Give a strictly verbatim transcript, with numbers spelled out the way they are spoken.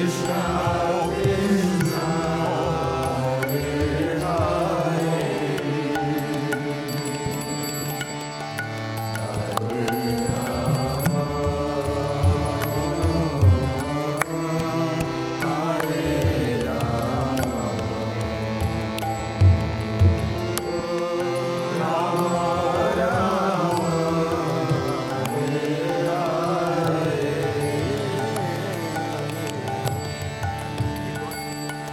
Krishna.